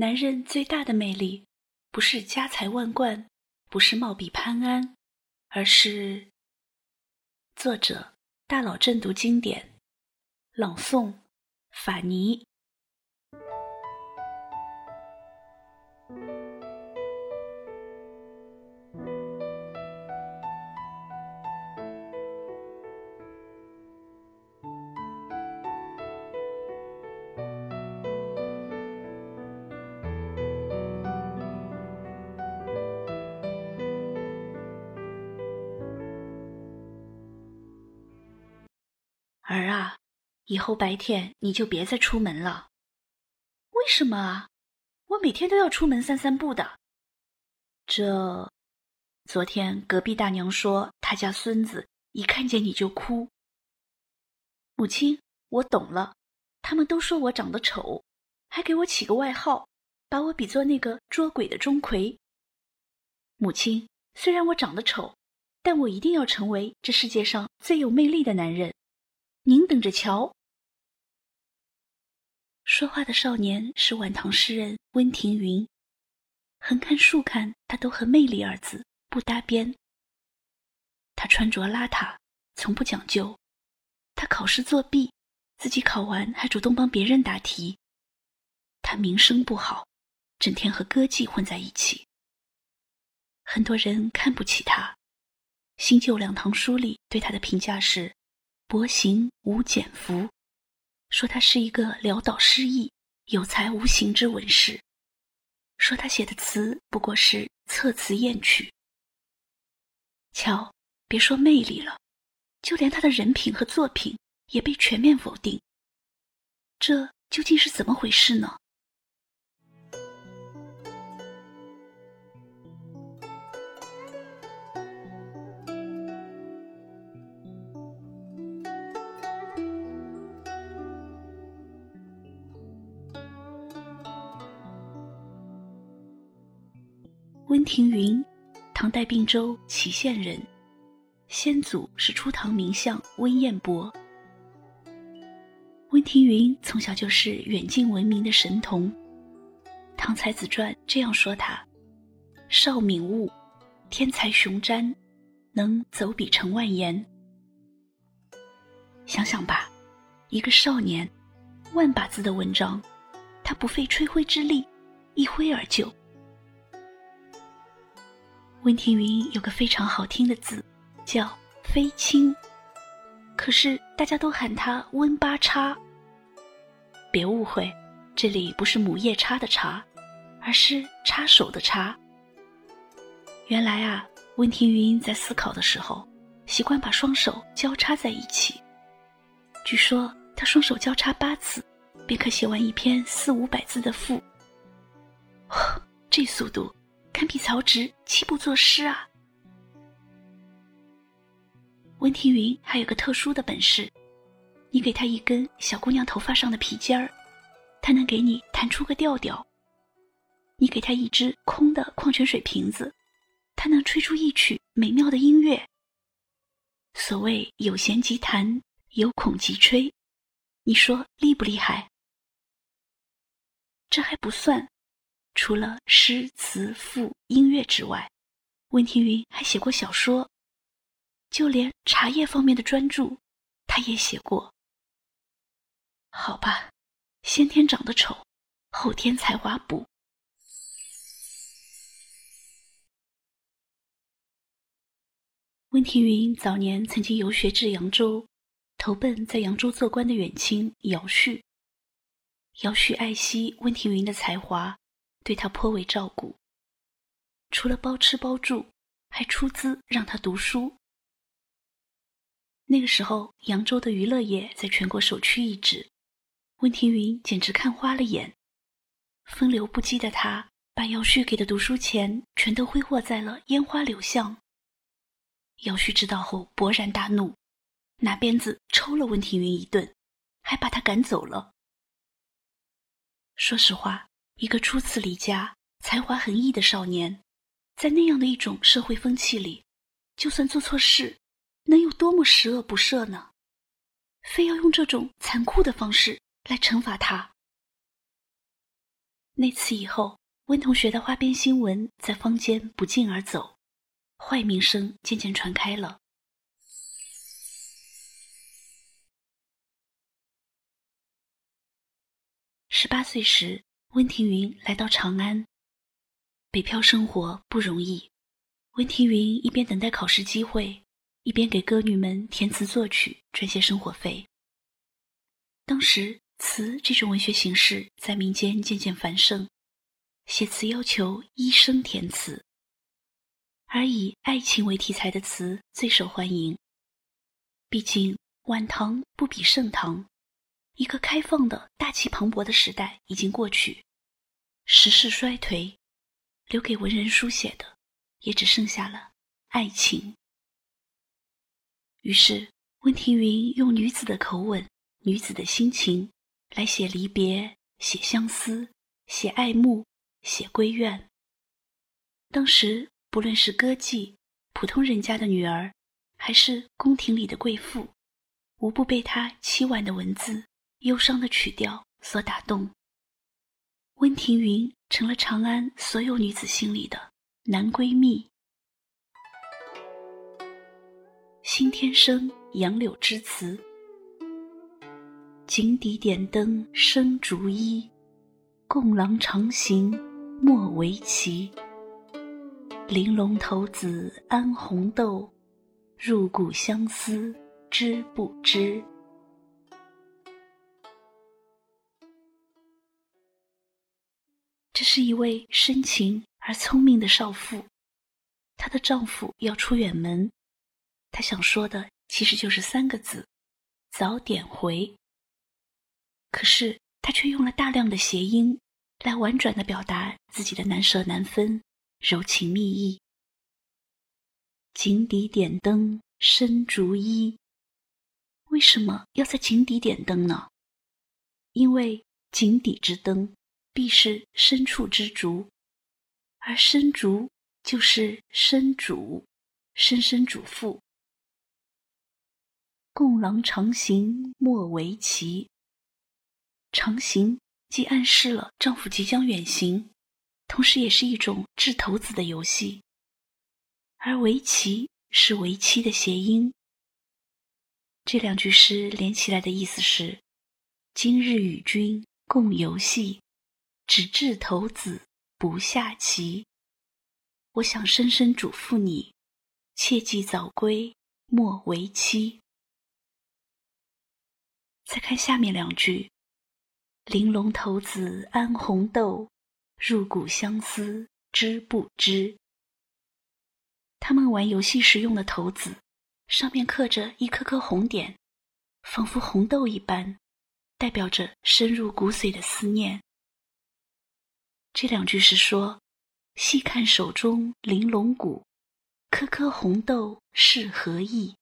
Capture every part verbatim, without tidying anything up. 男人最大的魅力不是家财万贯，不是貌比潘安，而是……作者大佬正读经典，朗诵法尼。儿啊，以后白天你就别再出门了。为什么啊？我每天都要出门散散步的。这……昨天隔壁大娘说，她家孙子一看见你就哭。母亲，我懂了，他们都说我长得丑，还给我起个外号，把我比作那个捉鬼的钟馗。母亲，虽然我长得丑，但我一定要成为这世界上最有魅力的男人。您等着瞧。说话的少年是晚唐诗人温庭筠，横看竖看他都和魅力二字不搭边。他穿着邋遢，从不讲究，他考试作弊，自己考完还主动帮别人答题，他名声不好，整天和歌妓混在一起。很多人看不起他，新旧两堂书里对他的评价是薄行无简服，说他是一个潦倒失意、有才无形之文士，说他写的词不过是测词艳曲。瞧，别说魅力了，就连他的人品和作品也被全面否定，这究竟是怎么回事呢？温庭筠，唐代并州祁县人，先祖是初唐名相温彦博。温庭筠从小就是远近闻名的神童，唐才子传这样说他：少敏悟，天才雄瞻，能走笔成万言。想想吧，一个少年，万把字的文章，他不费吹灰之力，一挥而就。温庭筠有个非常好听的字，叫飞青，可是大家都喊他温八叉。别误会，这里不是母夜叉的叉，而是插手的插。原来啊，温庭筠在思考的时候，习惯把双手交叉在一起。据说他双手交叉八次，便可写完一篇四五百字的赋。呵，这速度！堪比曹植七步作诗啊！温庭筠还有个特殊的本事，你给他一根小姑娘头发上的皮尖儿，他能给你弹出个调调；你给他一只空的矿泉水瓶子，他能吹出一曲美妙的音乐。所谓有弦即弹，有孔即吹，你说厉不厉害？这还不算。除了诗词赋音乐之外，温庭筠还写过小说，就连茶叶方面的专著他也写过。好吧，先天长得丑，后天才华补。温庭筠早年曾经游学至扬州，投奔在扬州做官的远亲姚绪。姚绪爱惜温庭筠的才华，对他颇为照顾，除了包吃包住，还出资让他读书。那个时候，扬州的娱乐业在全国首屈一指，温庭筠简直看花了眼。风流不羁的他，把姚绪给的读书钱全都挥霍在了烟花柳巷。姚绪知道后勃然大怒，拿鞭子抽了温庭筠一顿，还把他赶走了。说实话，一个初次离家、才华横溢的少年，在那样的一种社会风气里，就算做错事，能有多么十恶不赦呢？非要用这种残酷的方式来惩罚他。那次以后，温同学的花边新闻在坊间不胫而走，坏名声渐渐传开了。十八岁时，温庭筠来到长安。北漂生活不容易，温庭筠一边等待考试机会，一边给歌女们填词作曲，赚些生活费。当时词这种文学形式在民间渐渐繁盛，写词要求医生填词，而以爱情为题材的词最受欢迎。毕竟晚唐不比盛唐，一个开放的大气磅礴的时代已经过去，时势衰颓，留给文人书写的也只剩下了爱情。于是温庭筠用女子的口吻，女子的心情来写离别，写相思，写爱慕，写闺怨。当时不论是歌妓、普通人家的女儿，还是宫廷里的贵妇，无不被她凄婉的文字、忧伤的曲调所打动。温庭筠成了长安所有女子心里的男闺蜜。新天生杨柳枝词，井底点灯生竹衣，共郎长行莫为奇。玲珑骰子安红豆，入骨相思知不知。这是一位深情而聪明的少妇，她的丈夫要出远门，她想说的其实就是三个字：早点回。可是她却用了大量的谐音来婉转地表达自己的难舍难分，柔情蜜意。井底点灯生竹衣，为什么要在井底点灯呢？因为井底之灯必是深处之竹，而深竹就是深主，深深主妇。共郎长行莫为奇，长行既暗示了丈夫即将远行，同时也是一种掷骰子的游戏，而为奇是为妻的谐音。这两句诗连起来的意思是：今日与君共游戏，只掷骰子不下棋。我想深深嘱咐你，切记早归莫为期。再看下面两句：玲珑骰子安红豆，入骨相思知不知。他们玩游戏时用的骰子，上面刻着一颗颗红点，仿佛红豆一般，代表着深入骨髓的思念。这两句是说，细看手中玲珑骨，颗颗红豆是何意？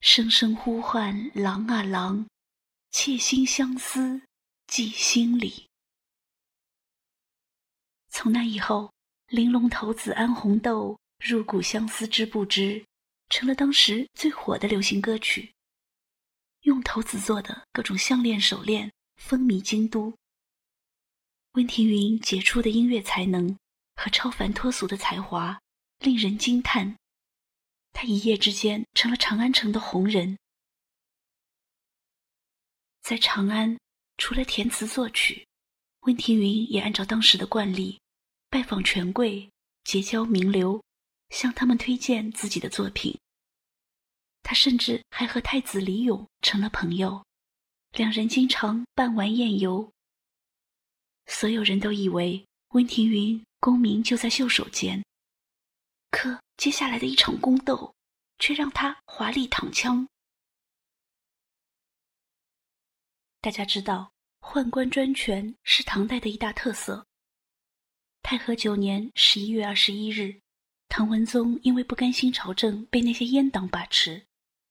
声声呼唤郎啊郎，妾心相思记心里。从那以后，玲珑骰子安红豆，入骨相思知不知，成了当时最火的流行歌曲。用骰子做的各种项链手链风靡京都。温庭筠杰出的音乐才能和超凡脱俗的才华令人惊叹，他一夜之间成了长安城的红人。在长安，除了填词作曲，温庭筠也按照当时的惯例，拜访权贵，结交名流，向他们推荐自己的作品。他甚至还和太子李咏成了朋友，两人经常办完宴游。所有人都以为温庭筠功名就在袖手间，可接下来的一场宫斗却让他华丽躺枪。大家知道宦官专权是唐代的一大特色。太和九年十一月二十一日，唐文宗因为不甘心朝政被那些阉党把持，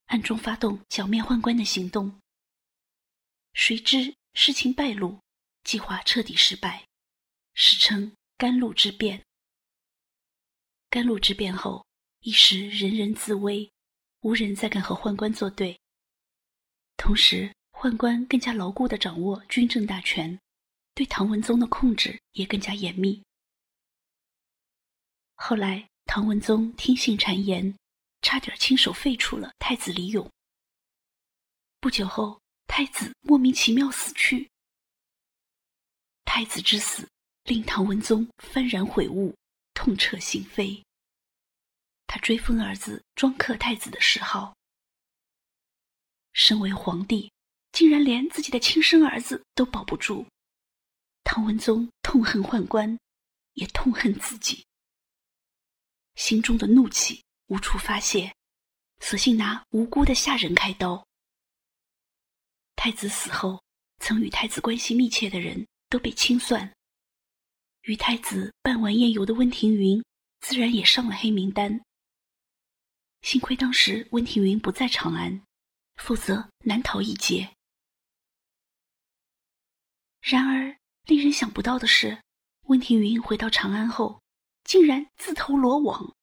暗中发动剿灭宦官的行动。谁知事情败露，计划彻底失败，史称甘露之变。甘露之变后，一时人人自危，无人再敢和宦官作对。同时，宦官更加牢固地掌握军政大权，对唐文宗的控制也更加严密。后来唐文宗听信谗言，差点亲手废除了太子李咏。不久后，太子莫名其妙死去。太子之死令唐文宗幡然悔悟，痛彻心扉。他追封儿子庄克太子的谥号。身为皇帝，竟然连自己的亲生儿子都保不住，唐文宗痛恨宦官，也痛恨自己。心中的怒气无处发泄，索性拿无辜的下人开刀。太子死后，曾与太子关系密切的人都被清算，与太子办完宴游的温庭筠自然也上了黑名单。幸亏当时温庭筠不在长安，否则难逃一劫。然而令人想不到的是，温庭筠回到长安后竟然自投罗网。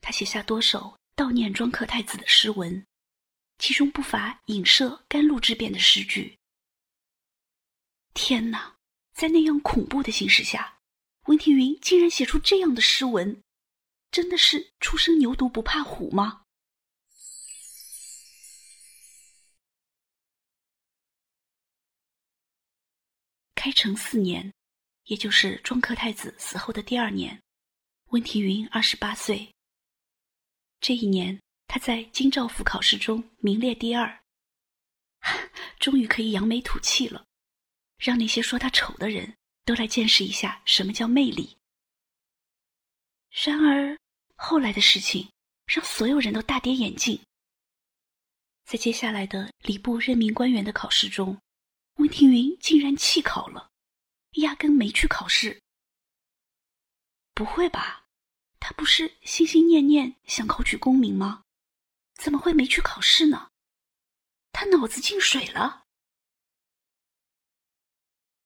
他写下多首悼念庄克太子的诗文，其中不乏影射甘露之变的诗句。天哪，在那样恐怖的形势下，温庭筠竟然写出这样的诗文，真的是初生牛犊不怕虎吗？开成四年，也就是庄克太子死后的第二年，温庭筠二十八岁。这一年，他在京兆府考试中名列第二，终于可以扬眉吐气了，让那些说他丑的人都来见识一下什么叫魅力。然而，后来的事情让所有人都大跌眼镜。在接下来的礼部任命官员的考试中，温庭筠竟然弃考了，压根没去考试。不会吧，他不是心心念念想考取功名吗？怎么会没去考试呢？他脑子进水了？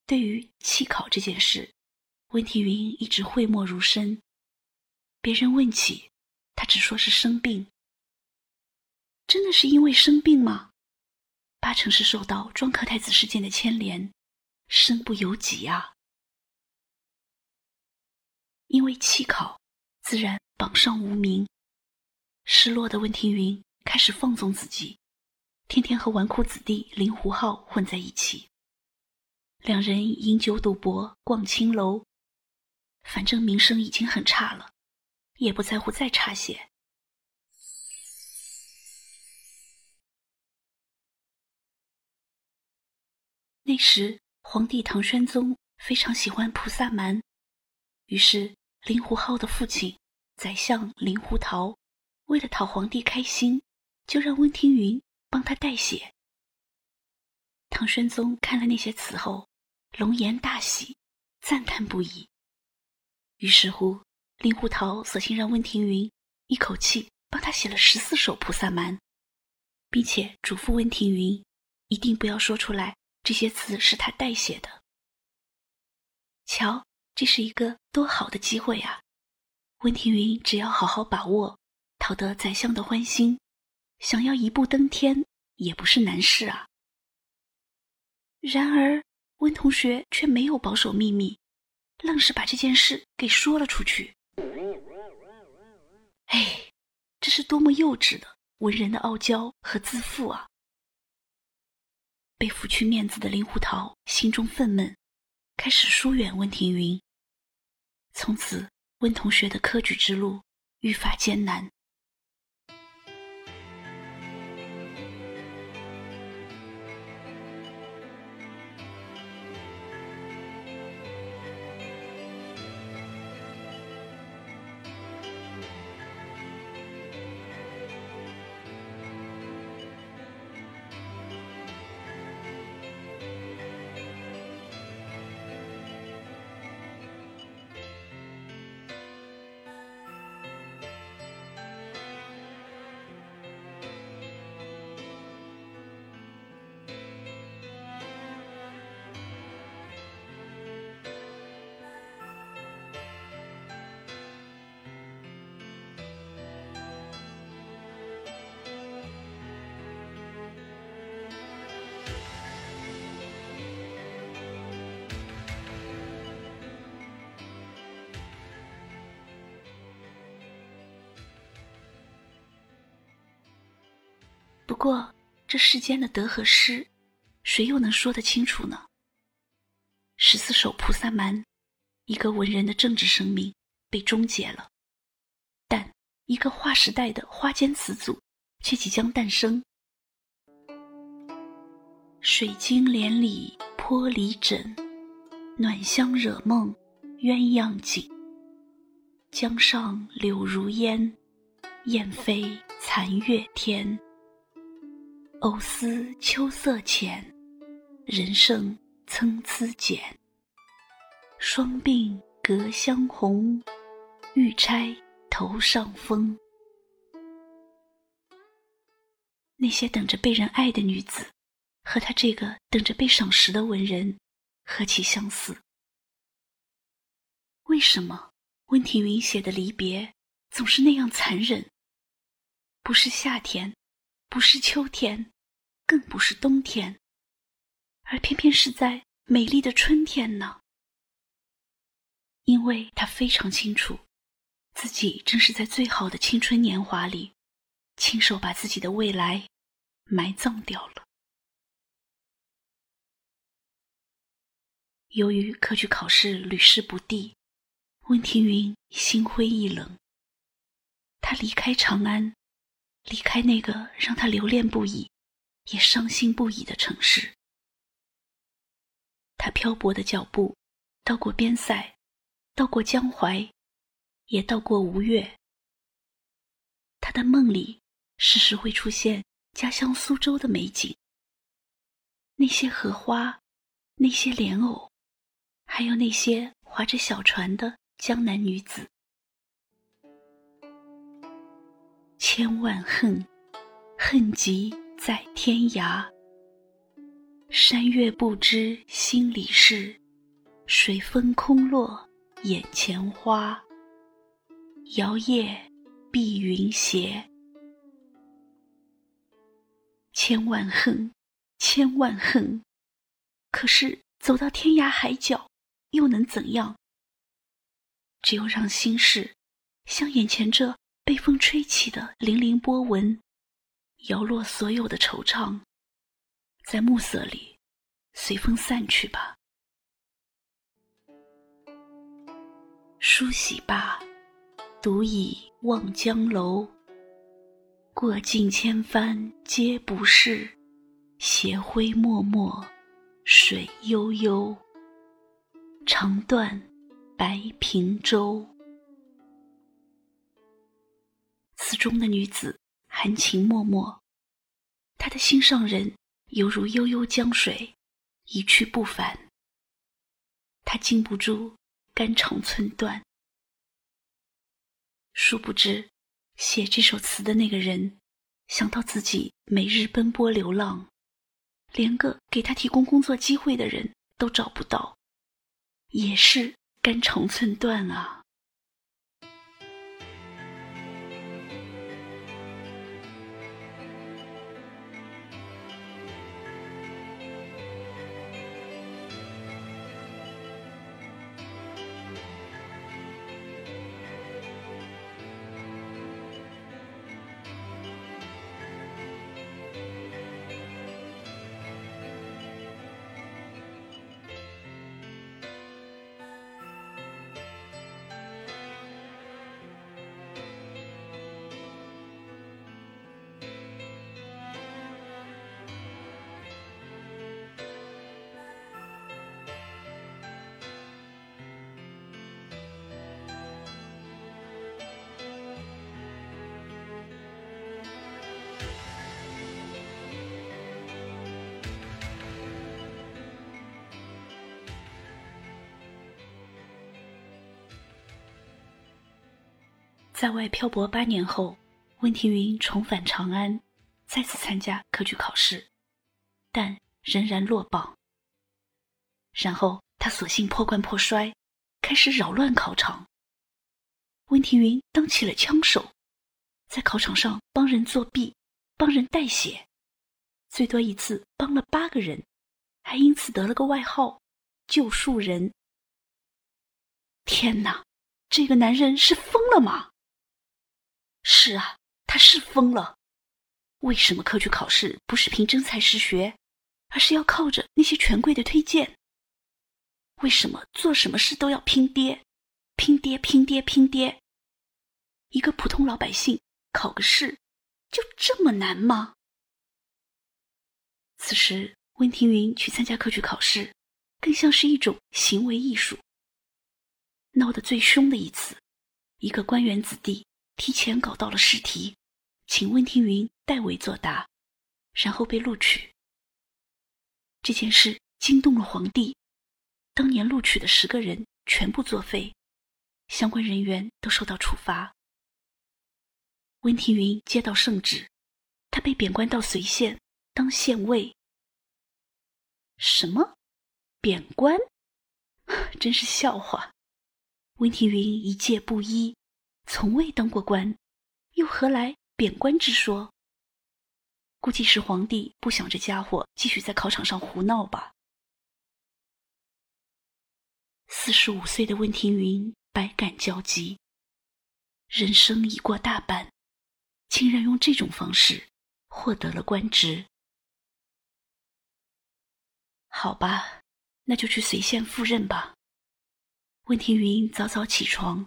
对于弃考这件事，温庭筠一直讳莫如深，别人问起，他只说是生病。真的是因为生病吗？八成是受到庄克太子事件的牵连，身不由己啊！因为弃考，自然榜上无名。失落的温庭筠开始放纵自己，天天和纨绔子弟林胡浩混在一起，两人饮酒赌博，逛青楼，反正名声已经很差了，也不在乎再差些。那时皇帝唐宣宗非常喜欢菩萨蛮，于是林胡浩的父亲宰相林胡桃为了讨皇帝开心，就让温庭筠帮他代写。唐宣宗看了那些词后，龙颜大喜，赞叹不已。于是乎，林胡桃索性让温庭筠一口气帮他写了十四首菩萨蛮，并且嘱咐温庭筠一定不要说出来这些词是他代写的。瞧，这是一个多好的机会啊！温庭筠只要好好把握，讨得宰相的欢心，想要一步登天也不是难事啊。然而，温同学却没有保守秘密，愣是把这件事给说了出去。哎，这是多么幼稚的文人的傲娇和自负啊！被拂去面子的林胡桃心中愤懑，开始疏远温庭筠。从此，温同学的科举之路愈发艰难。不过这世间的得和失，谁又能说得清楚呢？十四首菩萨蛮，一个文人的政治生命被终结了，但一个划时代的花间词组却即将诞生。水晶帘里坡里枕，暖香惹梦鸳鸯锦。江上柳如烟，雁飞残月天。藕丝秋色浅，人胜参差减。双鬓隔香红，玉钗头上风。那些等着被人爱的女子，和他这个等着被赏识的文人，何其相似。为什么温庭筠写的离别总是那样残忍？不是夏天，不是秋天，更不是冬天，而偏偏是在美丽的春天呢？因为他非常清楚，自己正是在最好的青春年华里，亲手把自己的未来埋葬掉了。由于科举考试屡试不第，温庭筠心灰意冷。他离开长安，离开那个让他留恋不已也伤心不已的城市。他漂泊的脚步到过边塞，到过江淮，也到过吴越。他的梦里时时会出现家乡苏州的美景，那些荷花，那些莲藕，还有那些划着小船的江南女子。千万恨，恨极在天涯。山月不知心里事，水分空落眼前花。摇曳碧云斜。千万恨，千万恨，可是走到天涯海角又能怎样？只有让心事像眼前这被风吹起的粼粼波纹，摇落所有的惆怅，在暮色里随风散去吧。梳洗罢，独倚望江楼。过尽千帆皆不是，斜晖脉脉水悠悠。长断白平洲。词中的女子含情脉脉，她的心上人犹如悠悠江水，一去不返。她禁不住肝肠寸断。殊不知，写这首词的那个人，想到自己每日奔波流浪，连个给他提供工作机会的人都找不到，也是肝肠寸断啊。在外漂泊八年后，温庭筠重返长安，再次参加科举考试，但仍然落榜。然后他索性破罐破摔，开始扰乱考场。温庭筠当起了枪手，在考场上帮人作弊，帮人代写，最多一次帮了八个人，还因此得了个外号“救树人”。天哪，这个男人是疯了吗？是啊，他是疯了。为什么科举考试不是凭真才实学，而是要靠着那些权贵的推荐？为什么做什么事都要拼爹，拼爹，拼爹，拼爹？一个普通老百姓考个试，就这么难吗？此时，温庭筠去参加科举考试，更像是一种行为艺术。闹得最凶的一次，一个官员子弟提前搞到了试题，请温庭筠代为作答，然后被录取。这件事惊动了皇帝，当年录取的十个人全部作废，相关人员都受到处罚。温庭筠接到圣旨，他被贬官到随县当县尉。什么？贬官？真是笑话！温庭筠一介布衣，从未当过官，又何来贬官之说？估计是皇帝不想这家伙继续在考场上胡闹吧。四十五岁的温庭筠百感交集，人生已过大半，竟然用这种方式获得了官职。好吧，那就去随县赴任吧。温庭筠早早起床，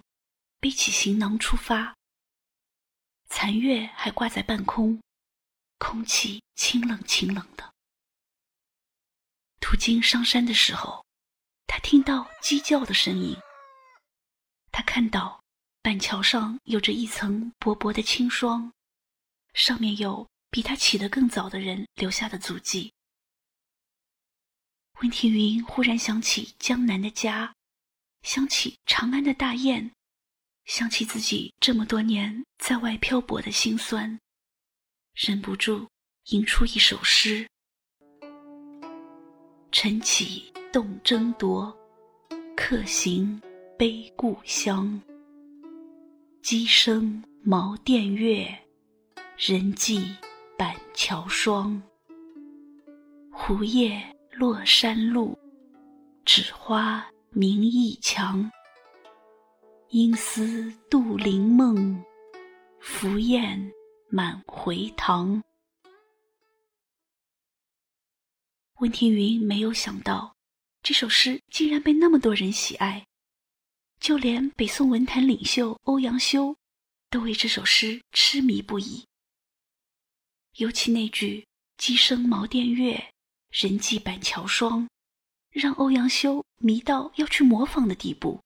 背起行囊出发。残月还挂在半空，空气清冷清冷的。途经商山的时候，他听到鸡叫的声音。他看到板桥上有着一层薄薄的青霜，上面有比他起得更早的人留下的足迹。温庭筠忽然想起江南的家，想起长安的大雁，想起自己这么多年在外漂泊的辛酸，忍不住吟出一首诗：晨起动征铎，客行悲故乡。鸡声茅店月，人迹板桥霜。槲叶落山路，枳花明驿墙。应思杜陵梦，凫雁满回塘。温庭筠没有想到，这首诗竟然被那么多人喜爱，就连北宋文坛领袖欧阳修都为这首诗痴迷不已。尤其那句鸡声茅店月，人迹板桥霜，让欧阳修迷到要去模仿的地步。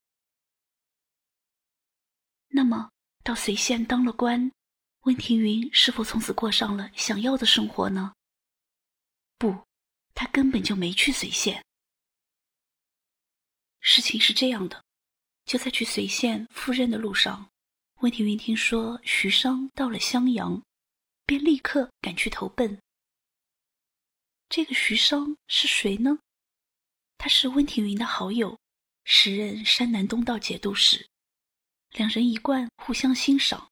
那么到随县当了官，温庭筠是否从此过上了想要的生活呢？不，他根本就没去随县。事情是这样的，就在去随县赴任的路上，温庭筠听说徐商到了襄阳，便立刻赶去投奔。这个徐商是谁呢？他是温庭筠的好友，时任山南东道节度使，两人一贯互相欣赏。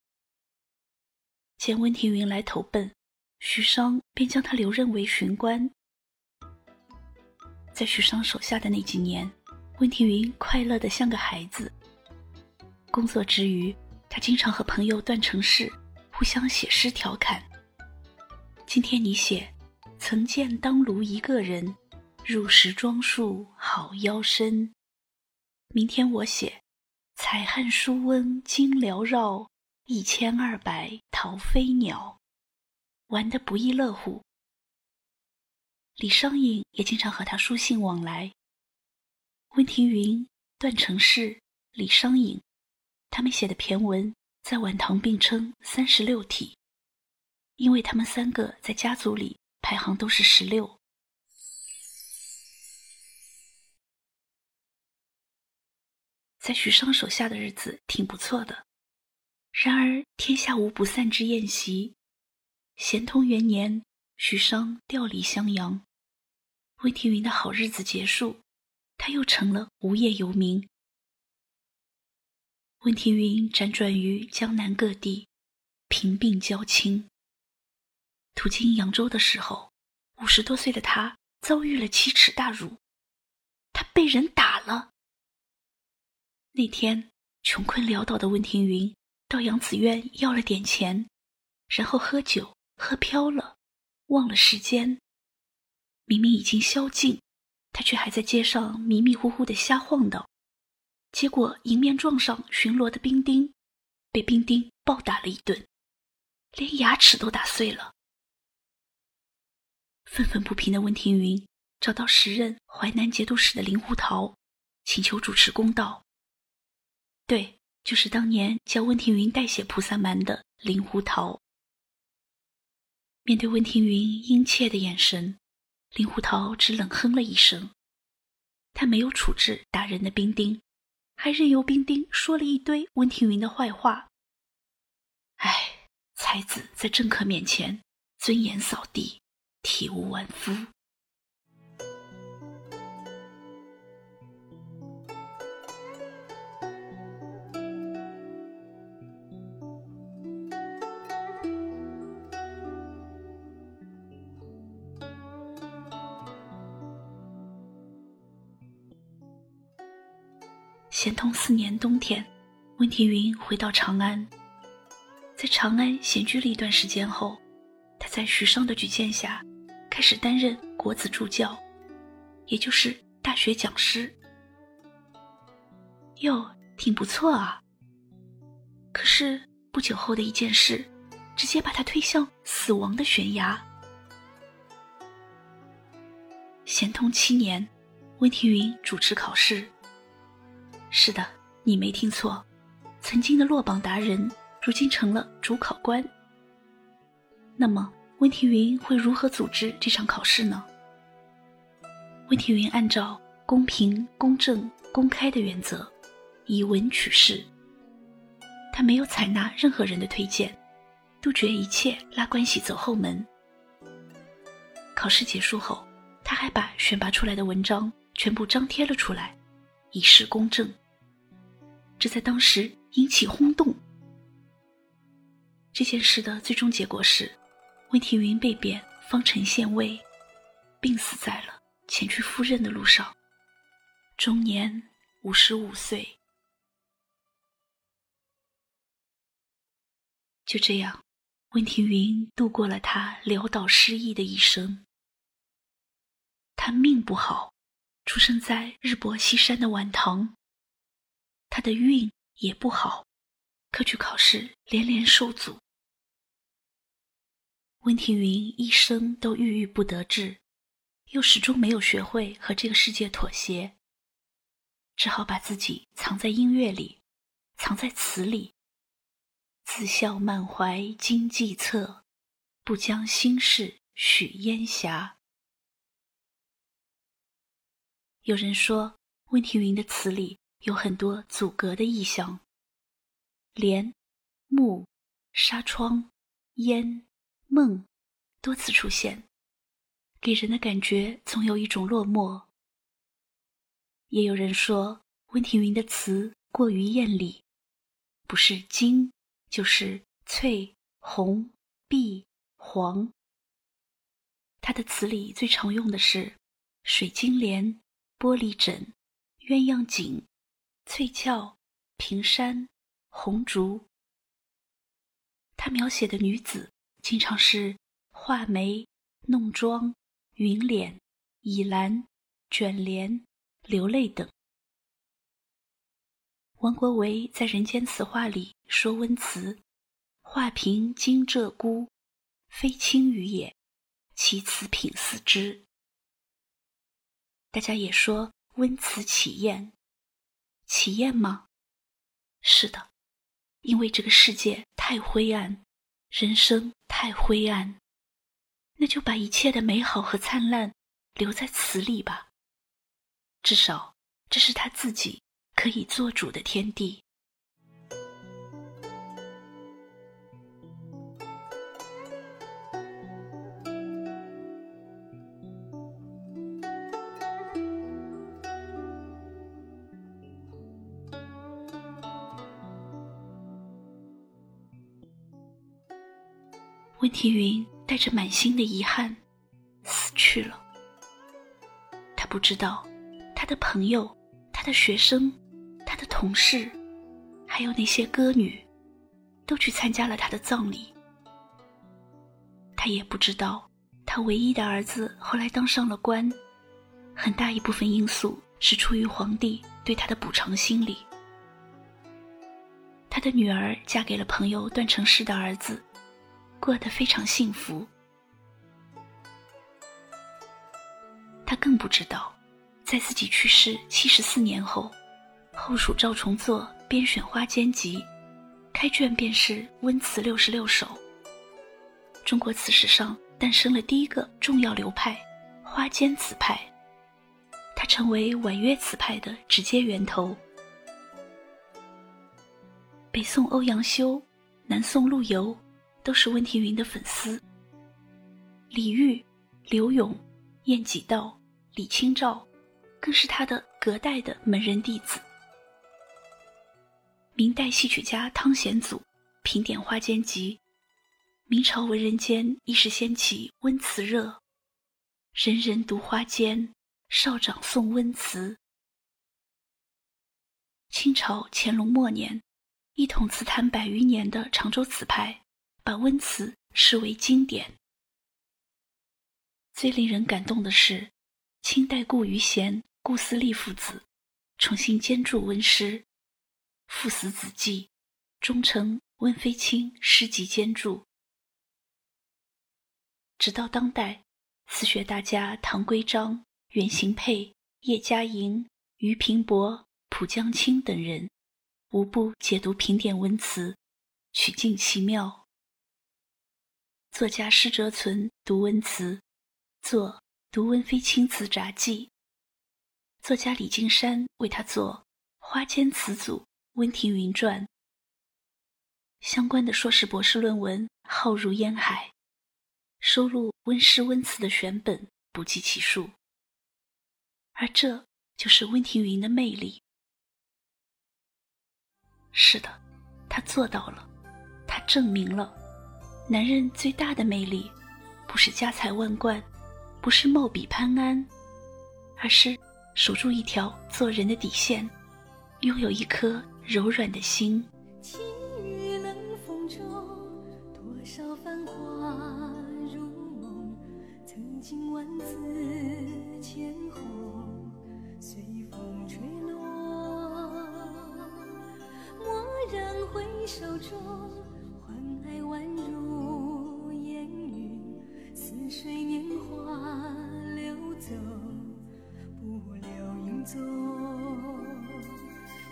见温庭筠来投奔，徐商便将他留任为巡官。在徐商手下的那几年，温庭筠快乐得像个孩子。工作之余，他经常和朋友段成式互相写诗调侃。今天你写曾见当卢一个人，入时装束好腰身。明天我写采汉书翁今缭绕，一千二百逃飞鸟，玩得不亦乐乎。李商隐也经常和他书信往来。温庭筠、段成式、李商隐，他们写的骈文在晚唐并称三十六体，因为他们三个在家族里排行都是十六。在许商手下的日子挺不错的，然而天下无不散之宴席。咸通元年，许商调离襄阳，温庭筠的好日子结束，他又成了无业游民。温庭筠辗转于江南各地，贫病交侵。途经扬州的时候，五十多岁的他遭遇了奇耻大辱，他被人打了。那天穷困潦倒的温庭筠到扬子院要了点钱，然后喝酒喝飘了，忘了时间。明明已经宵禁，他却还在街上迷迷糊糊地瞎晃荡，结果迎面撞上巡逻的兵丁，被兵丁暴打了一顿，连牙齿都打碎了。愤愤不平的温庭筠找到时任淮南节度使的林胡桃，请求主持公道。对，就是当年教温庭筠代写《菩萨蛮》的林胡桃。面对温庭筠殷切的眼神，林胡桃只冷哼了一声。他没有处置打人的兵丁，还任由兵丁说了一堆温庭筠的坏话。唉，才子在政客面前尊严扫地，体无完肤。咸通四年冬天，温庭筠回到长安，在长安闲居了一段时间后，他在徐商的举荐下，开始担任国子助教，也就是大学讲师。哟，挺不错啊。可是不久后的一件事，直接把他推向死亡的悬崖。咸通七年，温庭筠主持考试。是的，你没听错，曾经的落榜达人如今成了主考官。那么温庭筠会如何组织这场考试呢？温庭筠按照公平、公正、公开的原则，以文取士。他没有采纳任何人的推荐，杜绝一切拉关系走后门。考试结束后，他还把选拔出来的文章全部张贴了出来，以示公正。这在当时引起轰动。这件事的最终结果是，温庭筠被贬方城县尉，病死在了前去赴任的路上，终年五十五岁。就这样，温庭筠度过了他潦倒失意的一生。他命不好，出生在日薄西山的晚唐。他的运也不好，科举考试连连受阻。温庭筠一生都郁郁不得志，又始终没有学会和这个世界妥协，只好把自己藏在音乐里，藏在词里，自笑满怀今计策，不将心事许烟霞。有人说，温庭筠的词里有很多阻隔的意象，帘、幕、纱窗、烟、梦多次出现，给人的感觉总有一种落寞。也有人说，温庭筠的词过于艳丽，不是金就是翠、红、碧、黄。他的词里最常用的是水晶帘、玻璃枕、鸳鸯锦、翠翘、平山、红烛。他描写的女子经常是画眉、弄妆、云脸、倚栏、卷帘、流泪等。王国维在《人间词话》里说，温词画屏惊鹧鸪，非清语也，其词品似之。大家也说温词起艳，起艳吗？是的，因为这个世界太灰暗，人生太灰暗，那就把一切的美好和灿烂留在词里吧。至少这是他自己可以做主的天地。温庭筠带着满心的遗憾死去了。他不知道，他的朋友、他的学生、他的同事，还有那些歌女，都去参加了他的葬礼。他也不知道，他唯一的儿子后来当上了官，很大一部分因素是出于皇帝对他的补偿心理。他的女儿嫁给了朋友段成式的儿子，过得非常幸福。他更不知道，在自己去世七十四年后，后蜀赵崇祚编选花间集，开卷便是《温词六十六首》。中国词史上诞生了第一个重要流派——花间词派，它成为婉约词派的直接源头。北宋欧阳修、南宋陆游都是温庭筠的粉丝。李煜、柳永、晏几道、李清照更是他的隔代的门人弟子。明代戏曲家汤显祖评点《花间集》，明朝文人间一时掀起温词热，人人读花间，少长诵温词。清朝乾隆末年，一统词坛百余年的常州词派把温词视为经典。最令人感动的是，清代顾于贤、顾思立父子重新兼著温诗，父死子继，终成温飞卿诗集兼著。直到当代，词学大家唐圭章、袁行霈、叶嘉莹、俞平伯、蒲江清等人无不解读评点温词，曲径奇妙。作家施哲存读温词，作《读温飞卿词札记》，作家李金山为他作《花间词组温庭筠传》，相关的硕士博士论文浩如烟海，收录温诗温词的选本不计其数。而这就是温庭筠的魅力。是的，他做到了，他证明了，男人最大的魅力，不是家财万贯，不是貌比潘安，而是守住一条做人的底线，拥有一颗柔软的心。情雨冷风中，多少繁华如梦，曾经万紫千红，随风吹落。蓦然回首中，欢爱宛如烟云，似水年华流走，不留影踪。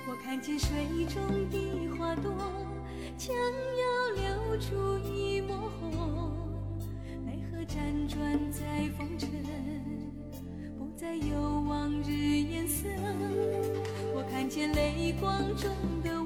我看见水中的花朵，将要流出一抹红，奈何辗转在风尘，不再有往日颜色。我看见泪光中的